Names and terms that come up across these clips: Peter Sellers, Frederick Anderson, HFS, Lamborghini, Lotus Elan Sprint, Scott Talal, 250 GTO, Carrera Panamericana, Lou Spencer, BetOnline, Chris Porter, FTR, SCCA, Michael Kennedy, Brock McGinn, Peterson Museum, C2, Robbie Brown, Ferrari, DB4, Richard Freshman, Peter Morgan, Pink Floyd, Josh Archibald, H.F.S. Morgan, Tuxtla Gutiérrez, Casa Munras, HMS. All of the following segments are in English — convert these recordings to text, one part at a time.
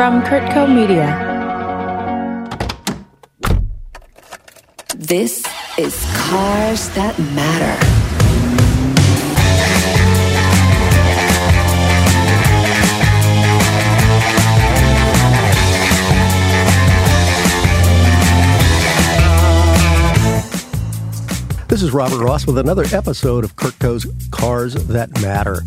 From Kurtco Media. This is Cars That Matter. This is Robert Ross with another episode of Kurtco's Cars That Matter.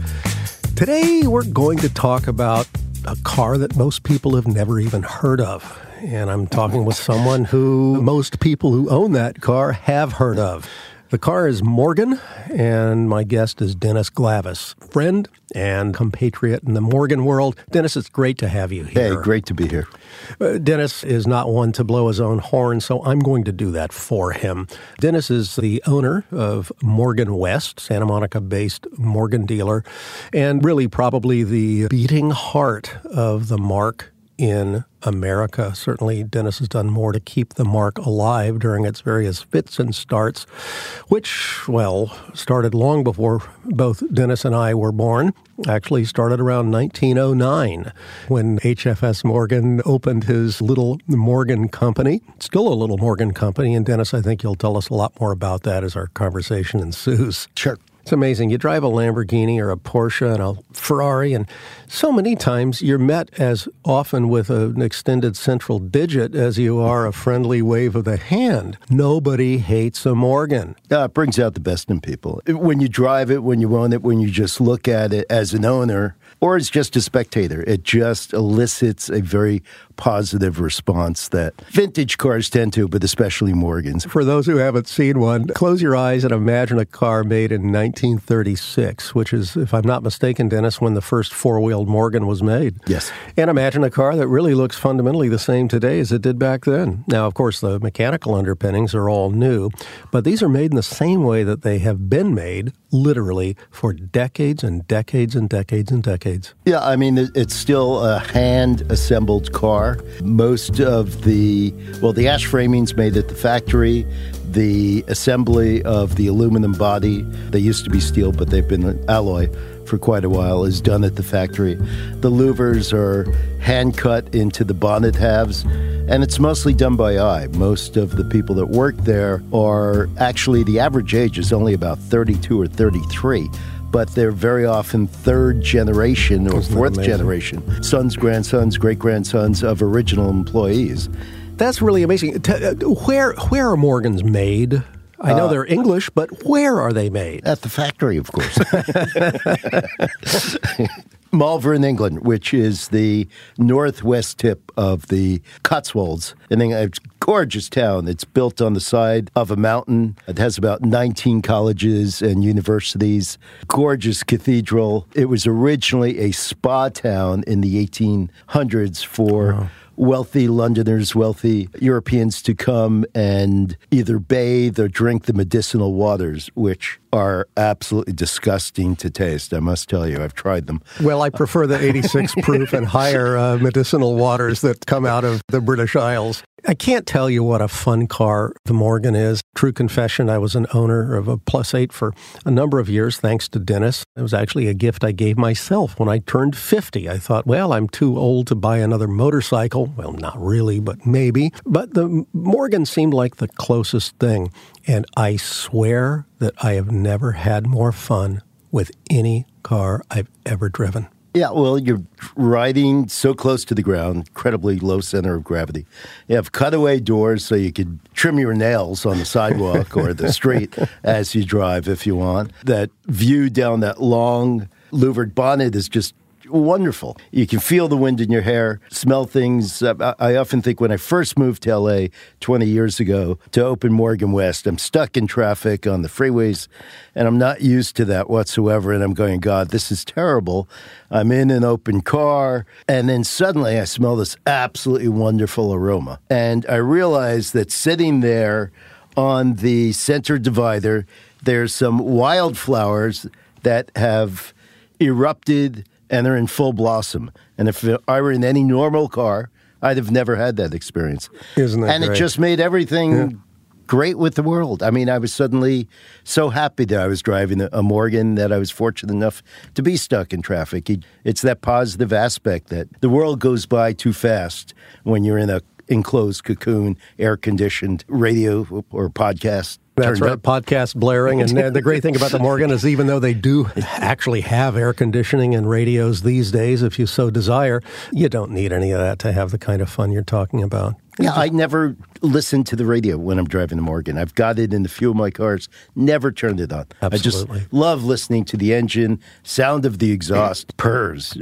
Today we're going to talk about a car that most people have never even heard of. And I'm talking with someone who most people who own that car have heard of. The car is Morgan, and my guest is Dennis Glavis, friend and compatriot in the Morgan world. Dennis, it's great to have you here. Hey, great to be here. Dennis is not one to blow his own horn, so I'm going to do that for him. Dennis is the owner of Morgan West, Santa Monica-based Morgan dealer, and really probably the beating heart of the mark in America. Certainly, Dennis has done more to keep the mark alive during its various fits and starts, which, well, started long before both Dennis and I were born. Actually started around 1909 when H.F.S. Morgan opened his little Morgan company. Still a little Morgan company. And Dennis, I think you'll tell us a lot more about that as our conversation ensues. Sure. It's amazing. You drive a Lamborghini or a Porsche and a Ferrari, and so many times you're met as often with an extended central digit as you are a friendly wave of the hand. Nobody hates a Morgan. It brings out the best in people. When you drive it, when you own it, when you just look at it as an owner or as just a spectator, it just elicits a very positive response that vintage cars tend to, but especially Morgans. For those who haven't seen one, close your eyes and imagine a car made in 1936, which is, if I'm not mistaken, Dennis, when the first four-wheeled Morgan was made. Yes. And imagine a car that really looks fundamentally the same today as it did back then. Now, of course, the mechanical underpinnings are all new, but these are made in the same way that they have been made, literally, for decades and decades and decades and decades. Yeah, I mean, it's still a hand-assembled car. Most of the ash framing's made at the factory. The assembly of the aluminum body, they used to be steel, but they've been alloy for quite a while, is done at the factory. The louvers are hand-cut into the bonnet halves, and it's mostly done by eye. Most of the people that work there are actually, the average age is only about 32 or 33. But they're very often third generation or fourth generation, sons, grandsons, great-grandsons of original employees. That's really amazing. Where are Morgans made? I know they're English, but where are they made? At the factory, of course. Malvern, England, which is the northwest tip of the Cotswolds. And it's a gorgeous town. It's built on the side of a mountain. It has about 19 colleges and universities. Gorgeous cathedral. It was originally a spa town in the 1800s for wealthy Londoners, wealthy Europeans to come and either bathe or drink the medicinal waters, which are absolutely disgusting to taste, I must tell you. I've tried them. Well, I prefer the 86 proof and higher medicinal waters that come out of the British Isles. I can't tell you what a fun car the Morgan is. True confession, I was an owner of a Plus 8 for a number of years, thanks to Dennis. It was actually a gift I gave myself when I turned 50. I thought, well, I'm too old to buy another motorcycle. Well, not really, but maybe. But the Morgan seemed like the closest thing. And I swear that I have never had more fun with any car I've ever driven. Yeah, well, you're riding so close to the ground, incredibly low center of gravity. You have cutaway doors so you could trim your nails on the sidewalk or the street as you drive if you want. That view down that long louvered bonnet is just wonderful. You can feel the wind in your hair, smell things. I often think when I first moved to LA 20 years ago to open Morgan West, I'm stuck in traffic on the freeways, and I'm not used to that whatsoever. And I'm going, God, this is terrible. I'm in an open car. And then suddenly I smell this absolutely wonderful aroma. And I realized that sitting there on the center divider, there's some wildflowers that have erupted and they're in full blossom. And if I were in any normal car, I'd have never had that experience. Isn't that great? It just made everything great with the world. I mean, I was suddenly so happy that I was driving a Morgan that I was fortunate enough to be stuck in traffic. It's that positive aspect that the world goes by too fast when you're in a enclosed cocoon, air-conditioned radio or podcast. That's right, podcast blaring. And the great thing about the Morgan is even though they do actually have air conditioning and radios these days, if you so desire, you don't need any of that to have the kind of fun you're talking about. Yeah, I never listen to the radio when I'm driving the Morgan. I've got it in the few of my cars, never turned it on. Absolutely. I just love listening to the engine, sound of the exhaust, purrs,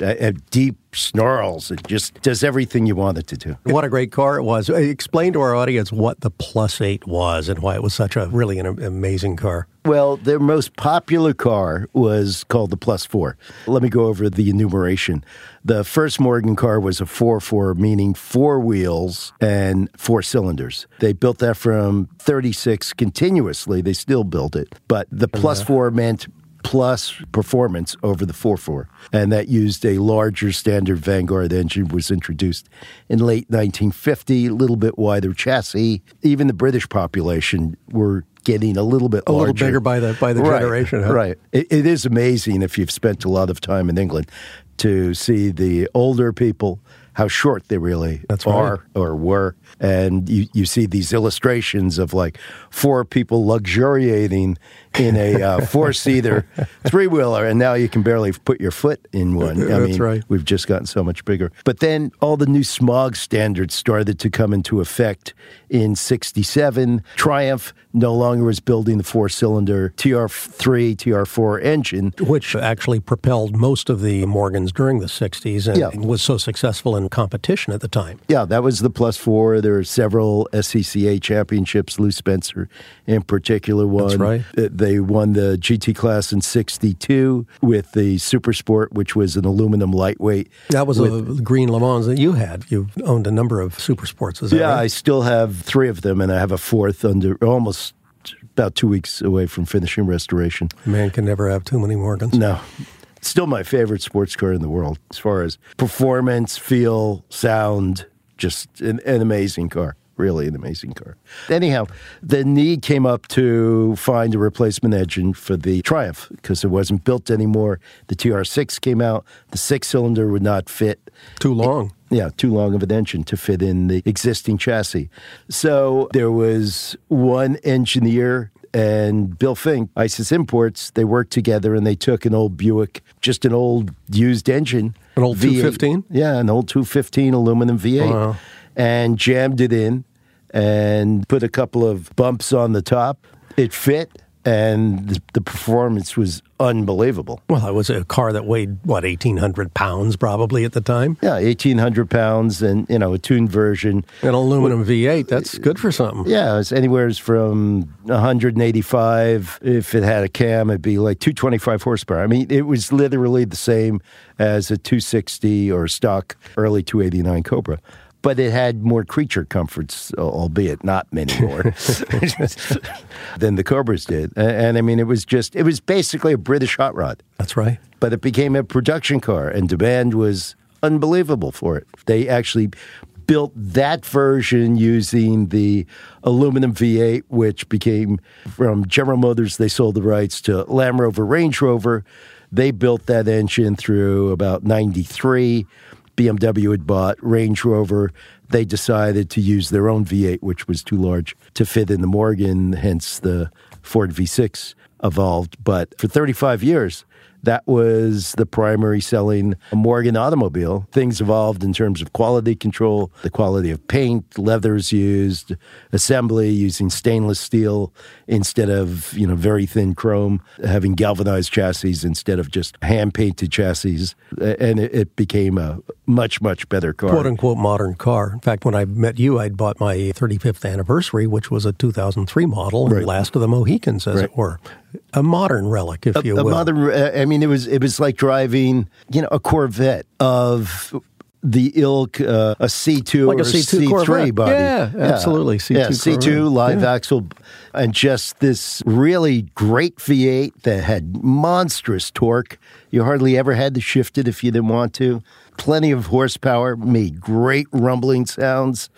deep snarls. It just does everything you want it to do. What a great car it was. Explain to our audience what the Plus 8 was and why it was such a really an amazing car. Well, their most popular car was called the Plus 4. Let me go over the enumeration. The first Morgan car was a 4-4, meaning four wheels and four cylinders. They built that from 36 continuously. They still built it. But the Plus 4 meant plus performance over the 4-4. And that used a larger standard Vanguard engine, was introduced in late 1950, a little bit wider chassis. Even the British population were getting a little bit larger. A little bigger by the generation. Huh? Right. It is amazing if you've spent a lot of time in England to see the older people, how short they really are or were. And you see these illustrations of like four people luxuriating in a four-seater three-wheeler, and now you can barely put your foot in one. I mean, we've just gotten so much bigger. But then all the new smog standards started to come into effect in 67. Triumph no longer was building the four-cylinder TR3, TR4 engine, which actually propelled most of the Morgans during the 60s and was so successful in competition at the time. Yeah, that was the Plus 4. There were several SCCA championships, Lou Spencer in particular won. That's right. They won the GT class in 62 with the Supersport, which was an aluminum lightweight. That was a green Le Mans that you had. You owned a number of Supersports, is that right? I still have three of them, and I have a fourth under almost about 2 weeks away from finishing restoration. Man can never have too many Morgans. No. Still my favorite sports car in the world as far as performance, feel, sound, just an amazing car. Really an amazing car. Anyhow, the need came up to find a replacement engine for the Triumph because it wasn't built anymore. The TR6 came out. The six-cylinder would not fit. Too long. Too long of an engine to fit in the existing chassis. So there was one engineer and Bill Fink, Isis Imports. They worked together and they took an old Buick, just an old used engine. An old 215? Yeah, an old 215 aluminum V8. Wow. And jammed it in and put a couple of bumps on the top. It fit, and the performance was unbelievable. Well, it was a car that weighed, 1,800 pounds probably at the time? Yeah, 1,800 pounds and, a tuned version. An aluminum V8, that's good for something. Yeah, it's anywhere from 185. If it had a cam, it'd be like 225 horsepower. I mean, it was literally the same as a 260 or stock early 289 Cobra. But it had more creature comforts, albeit not many more, than the Cobras did. And I mean, it was basically a British hot rod. That's right. But it became a production car, and demand was unbelievable for it. They actually built that version using the aluminum V8, which became, from General Motors, they sold the rights to Land Rover, Range Rover. They built that engine through about 93. BMW had bought Range Rover. They decided to use their own V8, which was too large to fit in the Morgan, hence the Ford V6 evolved. But for 35 years, that was the primary selling Morgan automobile. Things evolved in terms of quality control, the quality of paint, leathers used, assembly using stainless steel instead of, very thin chrome, having galvanized chassis instead of just hand-painted chassis. And it became a much, much better car. Quote-unquote modern car. In fact, when I met you, I'd bought my 35th anniversary, which was a 2003 model, and last of the Mohicans, as it were. A modern relic, if you will. A modern, it was like driving, a Corvette of the ilk, a C2 like or a C2 C3 Corvette. Body. Yeah, absolutely. C2 C2 live axle, and just this really great V8 that had monstrous torque. You hardly ever had to shift it if you didn't want to. Plenty of horsepower, made great rumbling sounds,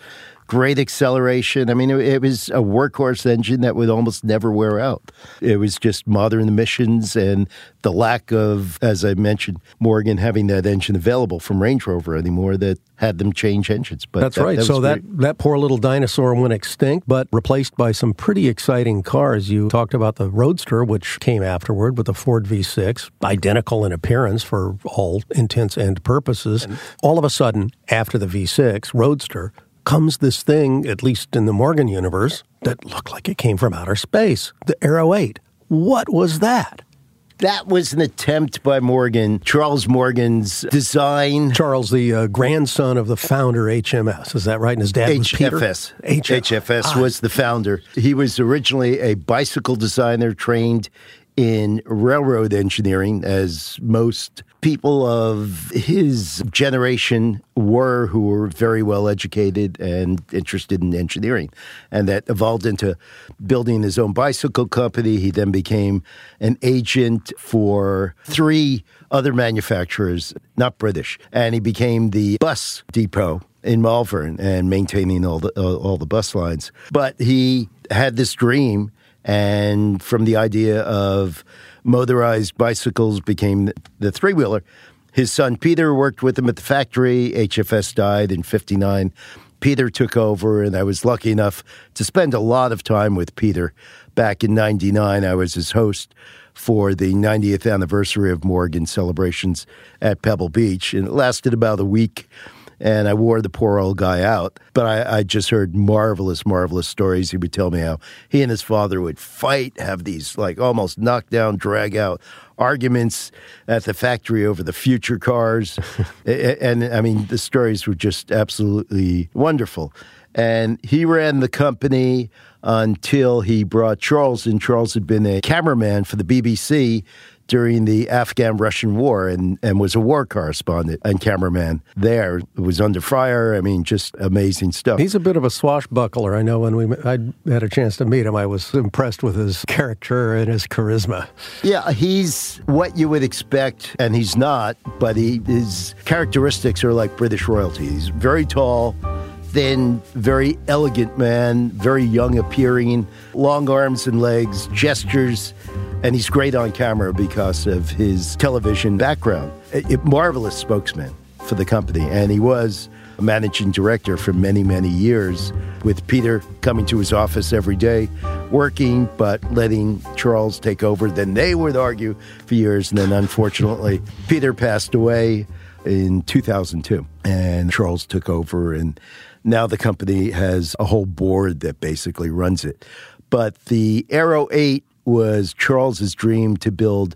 great acceleration. I mean, it was a workhorse engine that would almost never wear out. It was just modern emissions and the lack of, as I mentioned, Morgan having that engine available from Range Rover anymore that had them change engines. But that's right. So that poor little dinosaur went extinct, but replaced by some pretty exciting cars. You talked about the Roadster, which came afterward with the Ford V6, identical in appearance for all intents and purposes. And all of a sudden, after the V6 Roadster, comes this thing, at least in the Morgan universe, that looked like it came from outer space, the Aero 8. What was that? That was an attempt by Morgan, Charles Morgan's design. Charles, the grandson of the founder, HMS. Is that right? And his dad was Peter? HFS was the founder. He was originally a bicycle designer trained in railroad engineering, as most people of his generation were who were very well educated and interested in engineering. And that evolved into building his own bicycle company. He then became an agent for three other manufacturers, not British. And he became the bus depot in Malvern and maintaining all the bus lines. But he had this dream. And from the idea of motorized bicycles became the three-wheeler. His son Peter worked with him at the factory. HFS died in 1959. Peter took over, and I was lucky enough to spend a lot of time with Peter. Back in 1999, I was his host for the 90th anniversary of Morgan celebrations at Pebble Beach. And it lasted about a week. And I wore the poor old guy out. But I just heard marvelous stories. He would tell me how he and his father would fight, have these like almost knockdown, drag-out arguments at the factory over the future cars. And, I mean, the stories were just absolutely wonderful. And he ran the company until he brought Charles in. Charles had been a cameraman for the BBC during the Afghan-Russian War and was a war correspondent and cameraman there. It was under fire. I mean, just amazing stuff. He's a bit of a swashbuckler. I know when I had a chance to meet him, I was impressed with his character and his charisma. Yeah, he's what you would expect, and he's not, but his characteristics are like British royalty. He's very tall, thin, very elegant man, very young appearing, long arms and legs, gestures, and he's great on camera because of his television background. A marvelous spokesman for the company, and he was a managing director for many, many years, with Peter coming to his office every day, working, but letting Charles take over. Then they would argue for years, and then unfortunately, Peter passed away in 2002, and Charles took over, and now the company has a whole board that basically runs it. But the Aero 8 was Charles's dream to build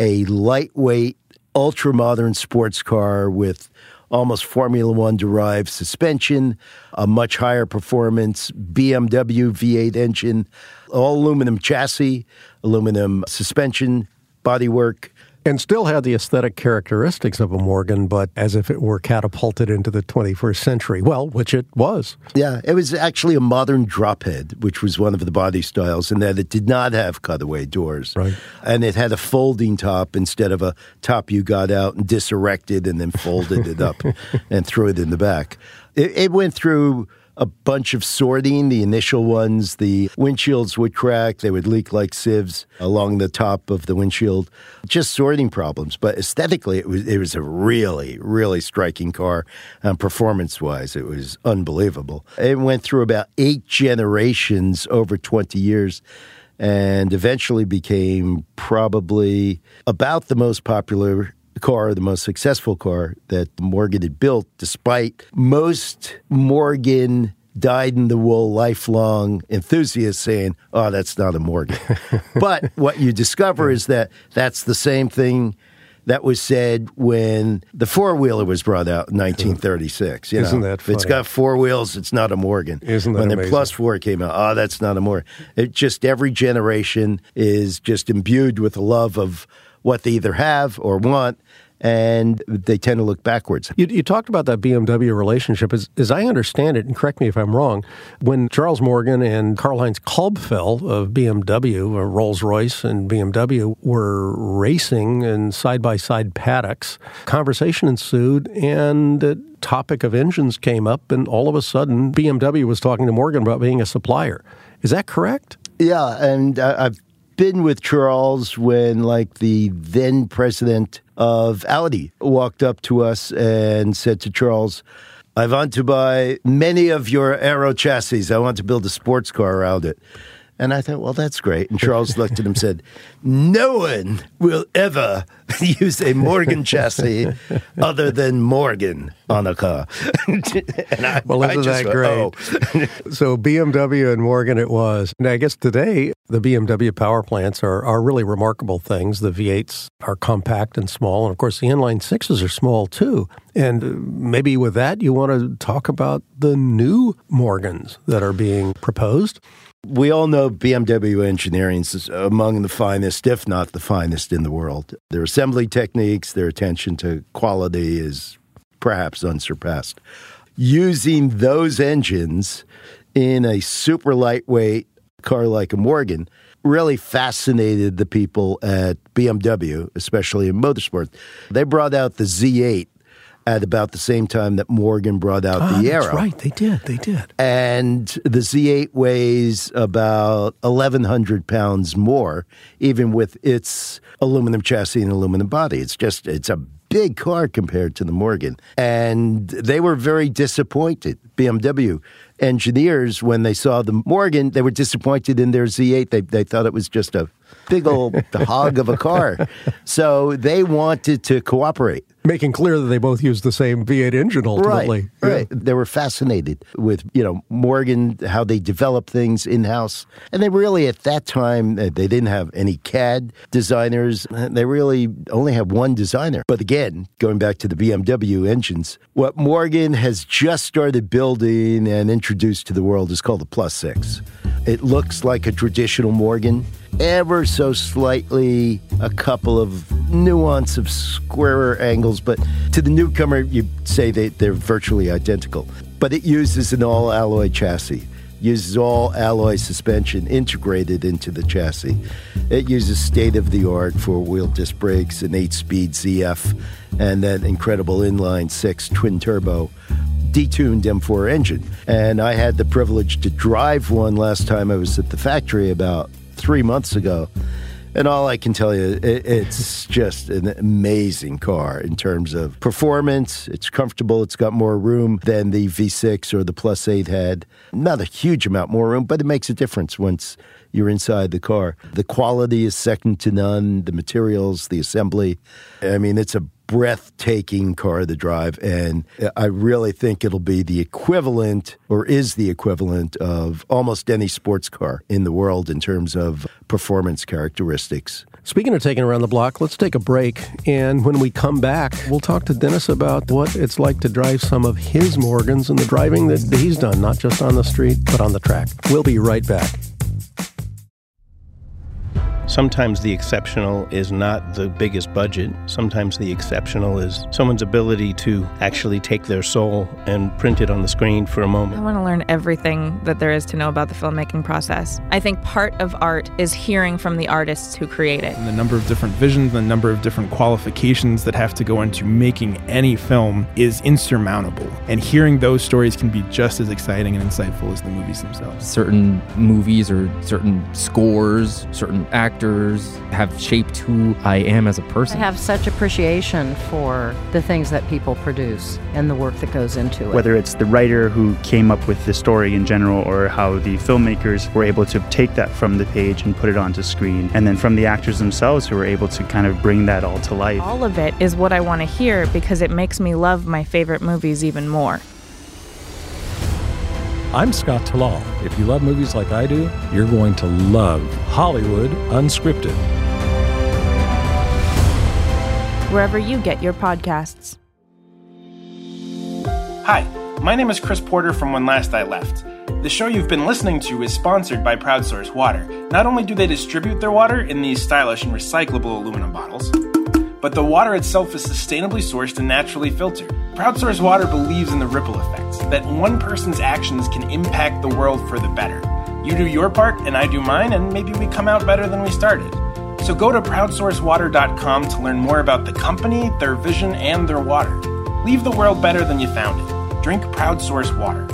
a lightweight, ultra-modern sports car with almost Formula One-derived suspension, a much higher performance BMW V8 engine, all aluminum chassis, aluminum suspension, bodywork. And still had the aesthetic characteristics of a Morgan, but as if it were catapulted into the 21st century. Well, which it was. Yeah, it was actually a modern drophead, which was one of the body styles, in that it did not have cutaway doors. Right. And it had a folding top instead of a top you got out and diserected and then folded it up and threw it in the back. It went through a bunch of sorting, the initial ones. The windshields would crack. They would leak like sieves along the top of the windshield. Just sorting problems. But aesthetically, it was a really, really striking car. And performance-wise, it was unbelievable. It went through about 8 generations over 20 years and eventually became probably about the most popular car, the most successful car that Morgan had built, despite most Morgan dyed-in-the-wool, lifelong enthusiasts saying, oh, that's not a Morgan. But what you discover is that that's the same thing that was said when the four-wheeler was brought out in 1936. You know, isn't that funny? It's got four wheels, it's not a Morgan. Isn't that amazing? When the Plus 4 came out, oh, that's not a Morgan. It just, every generation is just imbued with a love of what they either have or want, and they tend to look backwards. You talked about that BMW relationship. As I understand it, and correct me if I'm wrong, when Charles Morgan and Karl-Heinz Kolbfell of BMW, Rolls-Royce and BMW, were racing in side-by-side paddocks, conversation ensued, and the topic of engines came up, and all of a sudden, BMW was talking to Morgan about being a supplier. Is that correct? Yeah, and I've been with Charles when, like, the then president of Audi walked up to us and said to Charles, I want to buy many of your Aero chassis. I want to build a sports car around it. And I thought, well, that's great. And Charles looked at him and said, no one will ever use a Morgan chassis other than Morgan on a car. And isn't that great? Oh. So BMW and Morgan it was. And I guess today the BMW power plants are really remarkable things. The V8s are compact and small. And, of course, the inline sixes are small, too. And maybe with that, you want to talk about the new Morgans that are being proposed. We all know BMW engineering is among the finest, if not the finest, in the world. Their assembly techniques, their attention to quality is perhaps unsurpassed. Using those engines in a super lightweight car like a Morgan really fascinated the people at BMW, especially in motorsport. They brought out the Z8 at about the same time that Morgan brought out the Aero. That's right, they did. And the Z8 weighs about 1,100 pounds more, even with its aluminum chassis and aluminum body. It's a big car compared to the Morgan. And they were very disappointed, BMW engineers, when they saw the Morgan. They were disappointed in their Z8. They thought it was just a big old hog of a car. So they wanted to cooperate. Making clear that they both used the same V8 engine ultimately. Right. Yeah. They were fascinated with, Morgan, how they develop things in-house. And they really, at that time, they didn't have any CAD designers. They really only had one designer. But again, going back to the BMW engines, what Morgan has just started building and introduced to the world is called the Plus 6. It looks like a traditional Morgan, ever so slightly a couple of nuance of squarer angles, but to the newcomer, you'd say they're virtually identical. But it uses an all-alloy chassis, uses all-alloy suspension integrated into the chassis. It uses state-of-the-art four-wheel disc brakes, an 8-speed ZF, and that incredible inline-six twin-turbo detuned M4 engine. And I had the privilege to drive one last time I was at the factory about 3 months ago, and all I can tell you, it's just an amazing car in terms of performance. It's comfortable. It's got more room than the V6 or the Plus 8 had. Not a huge amount more room, but it makes a difference once you're inside the car. The quality is second to none. The materials, the assembly. I mean, it's a breathtaking car to drive, and I really think it'll be the equivalent, or is the equivalent, of almost any sports car in the world in terms of performance characteristics. Speaking of taking around the block, let's take a break, and when we come back, we'll talk to Dennis about what it's like to drive some of his Morgans and the driving that he's done, not just on the street, but on the track. We'll be right back. Sometimes the exceptional is not the biggest budget. Sometimes the exceptional is someone's ability to actually take their soul and print it on the screen for a moment. I want to learn everything that there is to know about the filmmaking process. I think part of art is hearing from the artists who create it. And the number of different visions, the number of different qualifications that have to go into making any film is insurmountable. And hearing those stories can be just as exciting and insightful as the movies themselves. Certain movies or certain scores, certain actors have shaped who I am as a person. I have such appreciation for the things that people produce and the work that goes into it. Whether it's the writer who came up with the story in general, or how the filmmakers were able to take that from the page and put it onto screen, and then from the actors themselves who were able to kind of bring that all to life. All of it is what I want to hear because it makes me love my favorite movies even more. I'm Scott Talal. If you love movies like I do, you're going to love Hollywood Unscripted. Wherever you get your podcasts. Hi, my name is Chris Porter from When Last I Left. The show you've been listening to is sponsored by ProudSource Water. Not only do they distribute their water in these stylish and recyclable aluminum bottles, but the water itself is sustainably sourced and naturally filtered. ProudSource Water believes in the ripple effects, that one person's actions can impact the world for the better. You do your part, and I do mine, and maybe we come out better than we started. So go to ProudSourceWater.com to learn more about the company, their vision, and their water. Leave the world better than you found it. Drink ProudSource Water.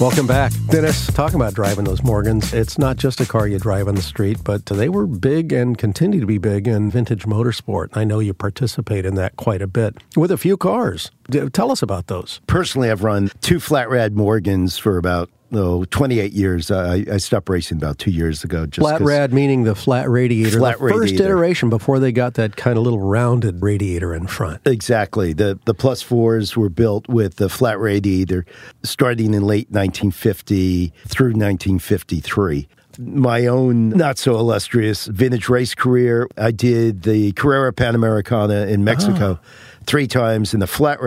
Welcome back. Dennis, talking about driving those Morgans, it's not just a car you drive on the street, but they were big and continue to be big in vintage motorsport. I know you participate in that quite a bit with a few cars. Tell us about those. Personally, I've run two flat-rad Morgans for about 28 years. I stopped racing about 2 years ago. Just flat rad meaning the flat radiator. First iteration before they got that kind of little rounded radiator in front. Exactly. The Plus 4s were built with the flat radiator starting in late 1950 through 1953. My own not-so-illustrious vintage race career, I did the Carrera Panamericana in Mexico three times in the flat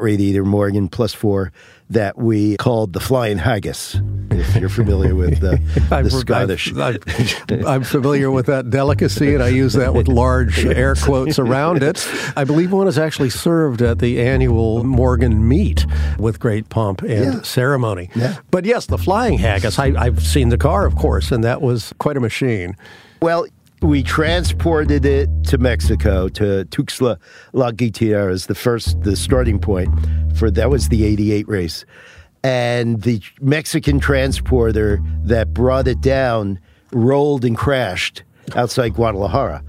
radiator Morgan Plus 4 that we called the Flying Haggis, if you're familiar with the Scottish. I'm familiar with that delicacy, and I use that with large air quotes around it. I believe one is actually served at the annual Morgan meet with great pomp and ceremony. Yeah. But yes, the Flying Haggis, I've seen the car, of course, and that was quite a machine. Well, we transported it to Mexico, to Tuxtla Gutiérrez, the starting point for that was the 88 race. And the Mexican transporter that brought it down rolled and crashed outside Guadalajara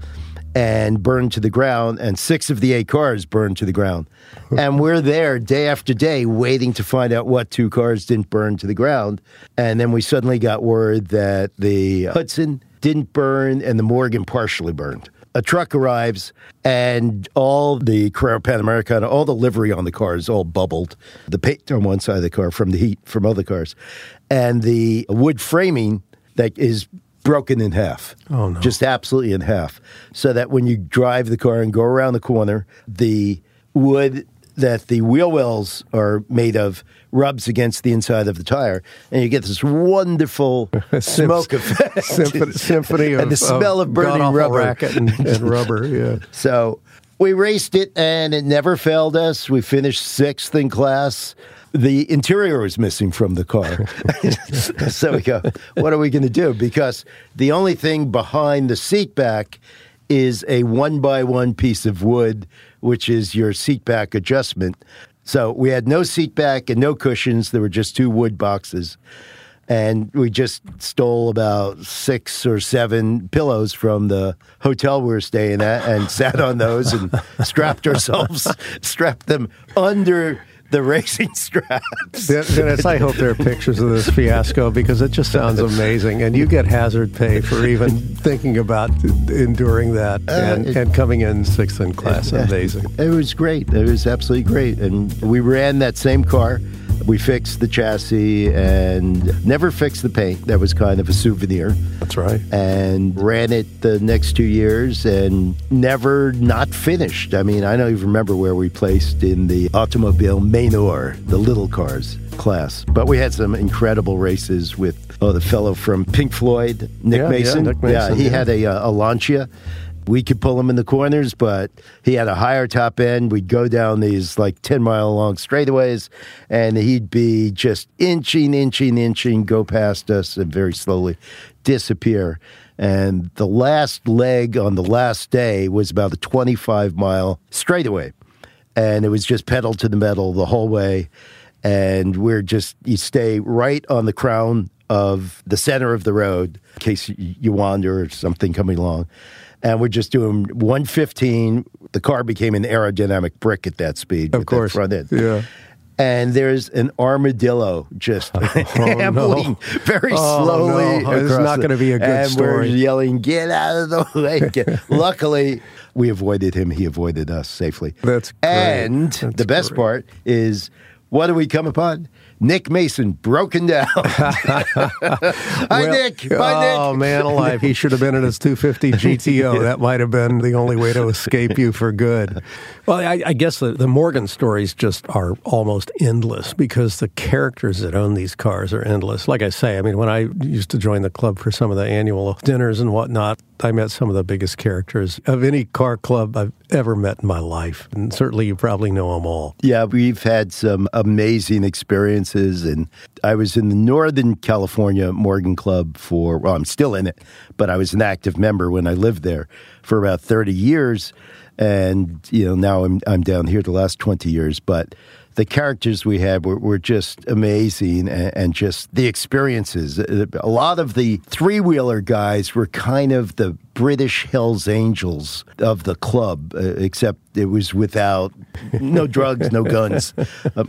and burned to the ground, and 6 of the 8 cars burned to the ground. And we're there day after day waiting to find out what 2 cars didn't burn to the ground. And then we suddenly got word that the Hudson didn't burn, and the Morgan partially burned. A truck arrives, and all the Carrera Panamericana, all the livery on the cars all bubbled. The paint on one side of the car from the heat from other cars. And the wood framing that is broken in half. Oh, no. Just absolutely in half. So that when you drive the car and go around the corner, the wood that the wheel wells are made of rubs against the inside of the tire, and you get this wonderful smoke effect. Symphony of, and the smell of burning rubber. And rubber, yeah. So we raced it, and it never failed us. We finished 6th in class. The interior was missing from the car. So we go, what are we going to do? Because the only thing behind the seat back is a 1x1 piece of wood, which is your seat back adjustment. So we had no seat back and no cushions. There were just 2 wood boxes. And we just stole about 6 or 7 pillows from the hotel we were staying at and sat on those and strapped them under the racing straps. Dennis, I hope there are pictures of this fiasco because it just sounds amazing. And you get hazard pay for even thinking about enduring that and coming in 6th in class. Amazing. It was great. It was absolutely great. And we ran that same car. We fixed the chassis and never fixed the paint. That was kind of a souvenir. That's right. And ran it the next 2 years and never not finished. I mean, I don't even remember where we placed in the automobile menor, the little cars class. But we had some incredible races with the fellow from Pink Floyd, Nick Mason. Yeah, Nick Mason. Yeah, he had a Lancia. We could pull him in the corners, but he had a higher top end. We'd go down these like 10-mile-long straightaways, and he'd be just inching, go past us and very slowly disappear. And the last leg on the last day was about a 25-mile straightaway. And it was just pedal to the metal the whole way. And you stay right on the crown of the center of the road in case you wander or something coming along. And we're just doing 115. The car became an aerodynamic brick at that speed. Of course. Front end. Yeah. And there's an armadillo just ambling very slowly. No. It's not going to be a good story. And we're yelling, "Get out of the way!" Luckily, we avoided him. He avoided us safely. That's great. And That's the best great. Part is, what do we come upon? Nick Mason, broken down. Hi, Nick. Oh, man alive. He should have been in his 250 GTO. That might have been the only way to escape you for good. Well, I guess the Morgan stories just are almost endless because the characters that own these cars are endless. Like I say, I mean, when I used to join the club for some of the annual dinners and whatnot, I met some of the biggest characters of any car club I've ever met in my life. And certainly you probably know them all. Yeah, we've had some amazing experiences. And I was in the Northern California Morgan Club for, well, I'm still in it, but I was an active member when I lived there for about 30 years. And, you know, now I'm down here the last 20 years, but the characters we had were just amazing, and just the experiences. A lot of the three-wheeler guys were kind of the British Hells Angels of the club, except it was without, no drugs, no guns.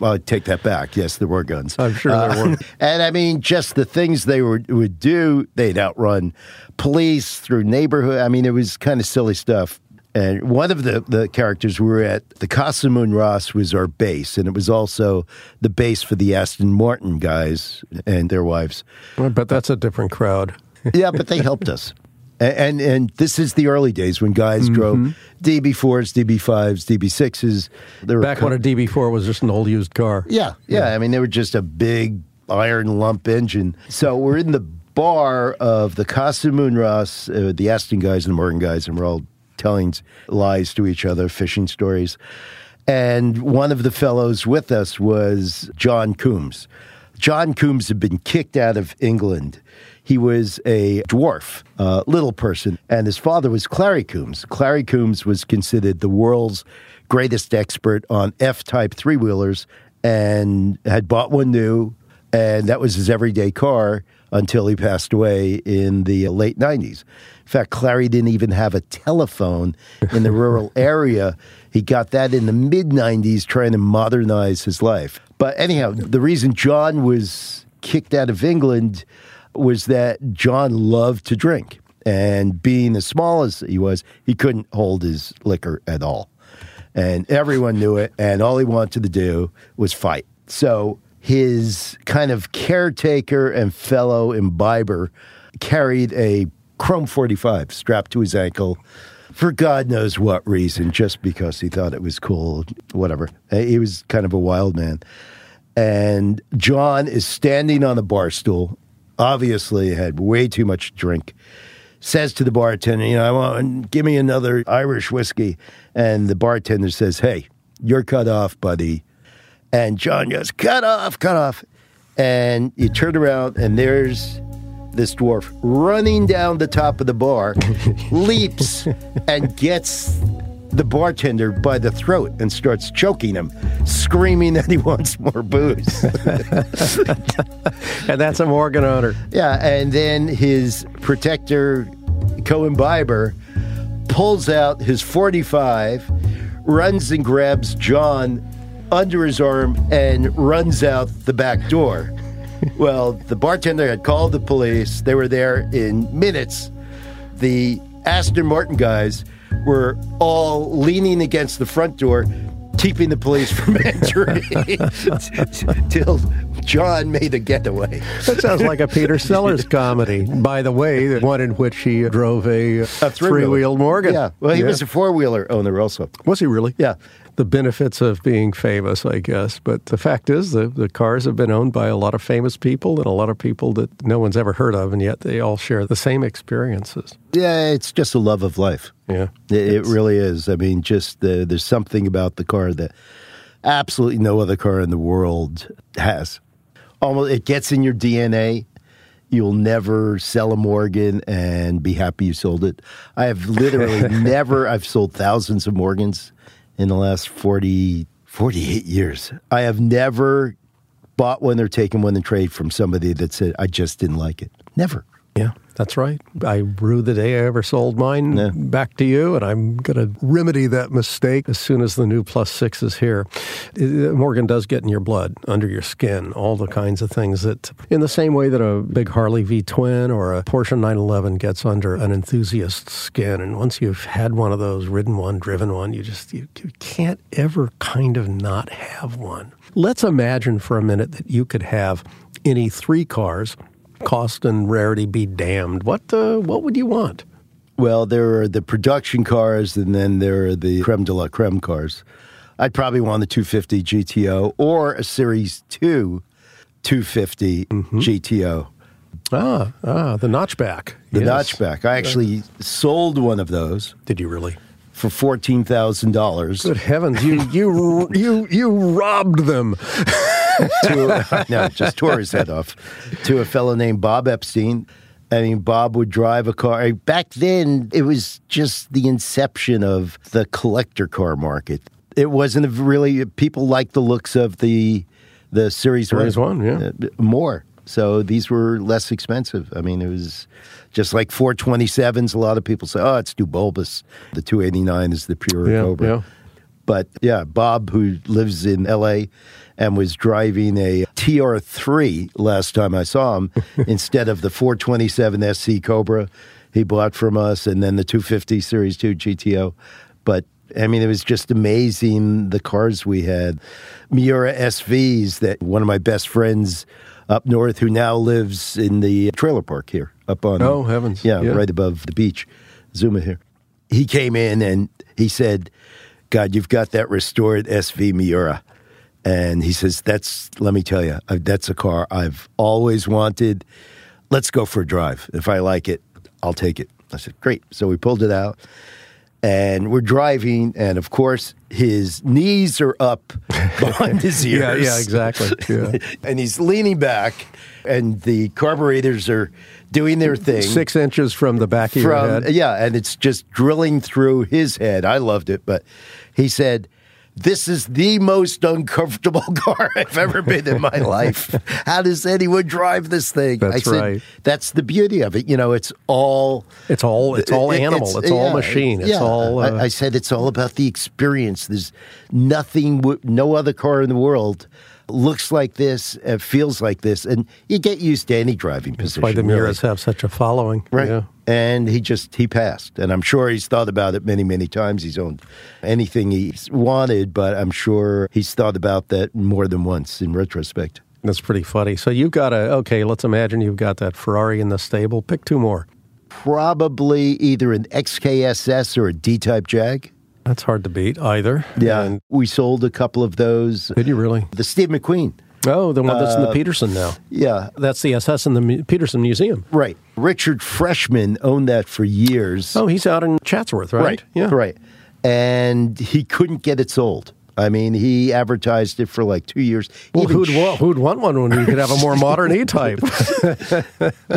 I'll take that back. Yes, there were guns. I'm sure there were. And I mean, just the things they would do, they'd outrun police through neighborhood. I mean, it was kind of silly stuff. And one of the characters we were at, the Casa Munras was our base, and it was also the base for the Aston Martin guys and their wives. But that's a different crowd. Yeah, but they helped us. And this is the early days when guys drove DB4s, DB5s, DB6s. Back when a DB4 was just an old used car. Yeah. I mean, they were just a big iron lump engine. So we're in the bar of the Casa Munras, the Aston guys and the Morgan guys, and we're all telling lies to each other, fishing stories. And one of the fellows with us was John Coombs. John Coombs had been kicked out of England. He was a dwarf, little person, and his father was Clary Coombs. Clary Coombs was considered the world's greatest expert on F-type three-wheelers and had bought one new, and that was his everyday car until he passed away in the late 90s. In fact, Clary didn't even have a telephone in the rural area. He got that in the mid-90s trying to modernize his life. But anyhow, the reason John was kicked out of England was that John loved to drink. And being as small as he was, he couldn't hold his liquor at all. And everyone knew it, and all he wanted to do was fight. So his kind of caretaker and fellow imbiber carried a chrome 45 strapped to his ankle for God knows what reason, just because he thought it was cool, whatever. He was kind of a wild man. And John is standing on a bar stool, obviously had way too much to drink, says to the bartender, you know, give me another Irish whiskey. And the bartender says, hey, you're cut off, buddy. And John goes, cut off. And you turn around, and there's this dwarf running down the top of the bar, leaps, and gets the bartender by the throat and starts choking him, screaming that he wants more booze. And that's a Morgan owner. Yeah, and then his protector, co-imbiber, pulls out his 45, runs and grabs John under his arm and runs out the back door. Well, the bartender had called the police. They were there in minutes. The Aston Martin guys were all leaning against the front door, keeping the police from entering till John made a getaway. That sounds like a Peter Sellers comedy, by the way, the one in which he drove a three-wheeled Morgan. Yeah, well, he was a four-wheeler owner also. Was he really? Yeah. The benefits of being famous, I guess. But the fact is the cars have been owned by a lot of famous people and a lot of people that no one's ever heard of, and yet they all share the same experiences. Yeah, it's just a love of life. Yeah. It really is. I mean, just there's something about the car that absolutely no other car in the world has. Almost, it gets in your DNA. You'll never sell a Morgan and be happy you sold it. I have literally I've sold thousands of Morgans in the last 48 years. I have never bought one or taken one in trade from somebody that said, I just didn't like it. Never. Yeah, that's right. I rue the day I ever sold mine back to you, and I'm going to remedy that mistake as soon as the new Plus 6 is here. Morgan does get in your blood, under your skin, all the kinds of things that, in the same way that a big Harley V-twin or a Porsche 911 gets under an enthusiast's skin, and once you've had one of those, ridden one, driven one, you can't ever kind of not have one. Let's imagine for a minute that you could have any three cars, cost and rarity be damned. What would you want? Well, there are the production cars, and then there are the creme de la creme cars. I'd probably want the 250 GTO or a Series 2 250 GTO. The notchback. The notchback. I actually sold one of those. Did you really? For $14,000. Good heavens! You robbed them. No, just tore his head off. To a fellow named Bob Epstein. I mean, Bob would drive a car. Back then, it was just the inception of the collector car market. It wasn't really, people liked the looks of the Series 1 more. So these were less expensive. I mean, it was just like 427s. A lot of people say, oh, it's too bulbous. The 289 is the pure Cobra. Yeah. But yeah, Bob, who lives in L.A., and was driving a TR3 last time I saw him, instead of the 427 SC Cobra he bought from us, and then the 250 Series 2 GTO. But, I mean, it was just amazing, the cars we had. Miura SVs that one of my best friends up north, who now lives in the trailer park here, up on... Oh, heavens. Yeah, right above the beach, Zuma here. He came in and he said, God, you've got that restored SV Miura. And he says, let me tell you, that's a car I've always wanted. Let's go for a drive. If I like it, I'll take it. I said, great. So we pulled it out and we're driving. And of course, his knees are up behind his ears. Yeah, exactly. Yeah. And he's leaning back and the carburetors are doing their thing. 6 inches from the back of your head. Yeah. And it's just drilling through his head. I loved it. But he said, this is the most uncomfortable car I've ever been in my life. How does anyone drive this thing? I said, that's the beauty of it. You know, it's all animal. It's all machine. It's all. I said, it's all about the experience. There's nothing, no other car in the world looks like this, feels like this, and you get used to any driving position. That's why the Miras have such a following. Right. Yeah. And he passed. And I'm sure he's thought about it many, many times. He's owned anything he's wanted, but I'm sure he's thought about that more than once in retrospect. That's pretty funny. So you've got let's imagine you've got that Ferrari in the stable. Pick two more. Probably either an XKSS or a D-Type Jag. That's hard to beat, either. Yeah, and we sold a couple of those. Did you really? The Steve McQueen. Oh, the one that's in the Peterson now. Yeah. That's the SS in the Peterson Museum. Right. Richard Freshman owned that for years. Oh, he's out in Chatsworth, right? Right, yeah. Right. And he couldn't get it sold. I mean, he advertised it for like 2 years. Well, who'd want one when you could have a more modern E-Type?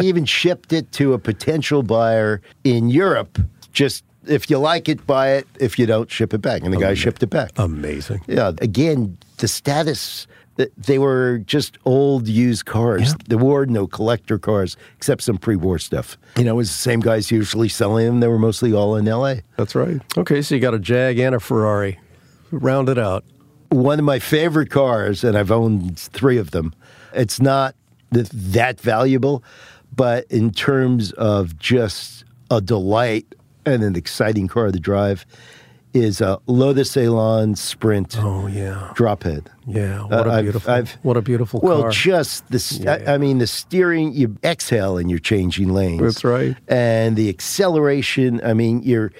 He even shipped it to a potential buyer in Europe, just... If you like it, buy it. If you don't, ship it back. And the guy shipped it back. Amazing. Yeah. Again, the status, they were just old used cars. Yeah. There were no collector cars, except some pre-war stuff. You know, it was the same guys usually selling them. They were mostly all in L.A. That's right. Okay, so you got a Jag and a Ferrari. Round it out. One of my favorite cars, and I've owned 3 of them, it's not that valuable, but in terms of just a delight and an exciting car to drive is a Lotus Elan Sprint drophead. Yeah, what a beautiful car. Well, just this. Yeah. I mean, the steering, you exhale and you're changing lanes. That's right. And the acceleration, I mean, you're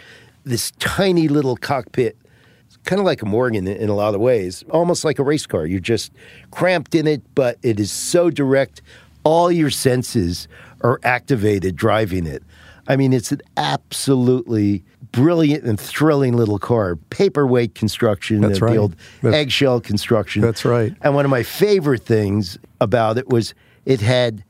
this tiny little cockpit, kind of like a Morgan in a lot of ways, almost like a race car. You're just cramped in it, but it is so direct. All your senses are activated driving it. I mean, it's an absolutely brilliant and thrilling little car. Paperweight construction. That's right. The old eggshell construction. That's right. And one of my favorite things about it was it had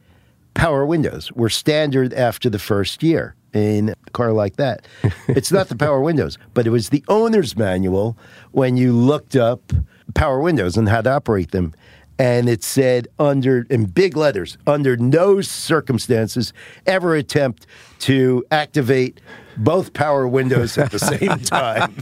power windows, were standard after the first year in a car like that. It's not the power windows, but it was the owner's manual when you looked up power windows and how to operate them. And it said in big letters, under no circumstances ever attempt to activate both power windows at the same time.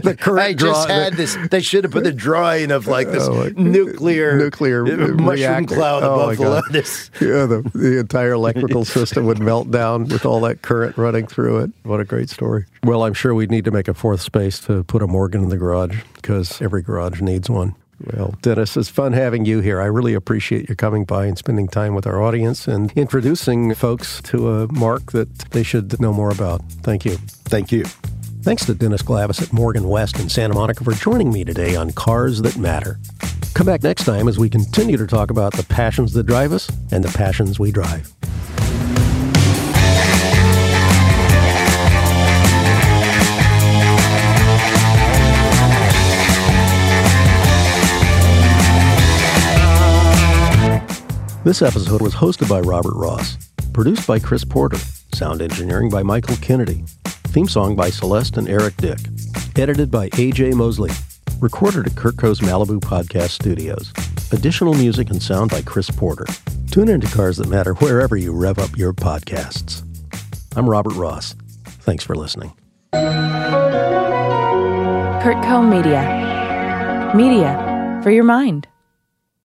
The correct they should have put a drawing of like this nuclear mushroom reactor. Cloud above the lettuce. Yeah, the entire electrical system would melt down with all that current running through it. What a great story. Well, I'm sure we'd need to make a 4th space to put a Morgan in the garage because every garage needs one. Well, Dennis, it's fun having you here. I really appreciate your coming by and spending time with our audience and introducing folks to a mark that they should know more about. Thank you. Thank you. Thanks to Dennis Glavis at Morgan West in Santa Monica for joining me today on Cars That Matter. Come back next time as we continue to talk about the passions that drive us and the passions we drive. This episode was hosted by Robert Ross, produced by Chris Porter, sound engineering by Michael Kennedy, theme song by Celeste and Eric Dick, edited by A.J. Mosley, recorded at Kurtco's Malibu Podcast Studios. Additional music and sound by Chris Porter. Tune into Cars That Matter wherever you rev up your podcasts. I'm Robert Ross. Thanks for listening. Kurtco Media. Media for your mind.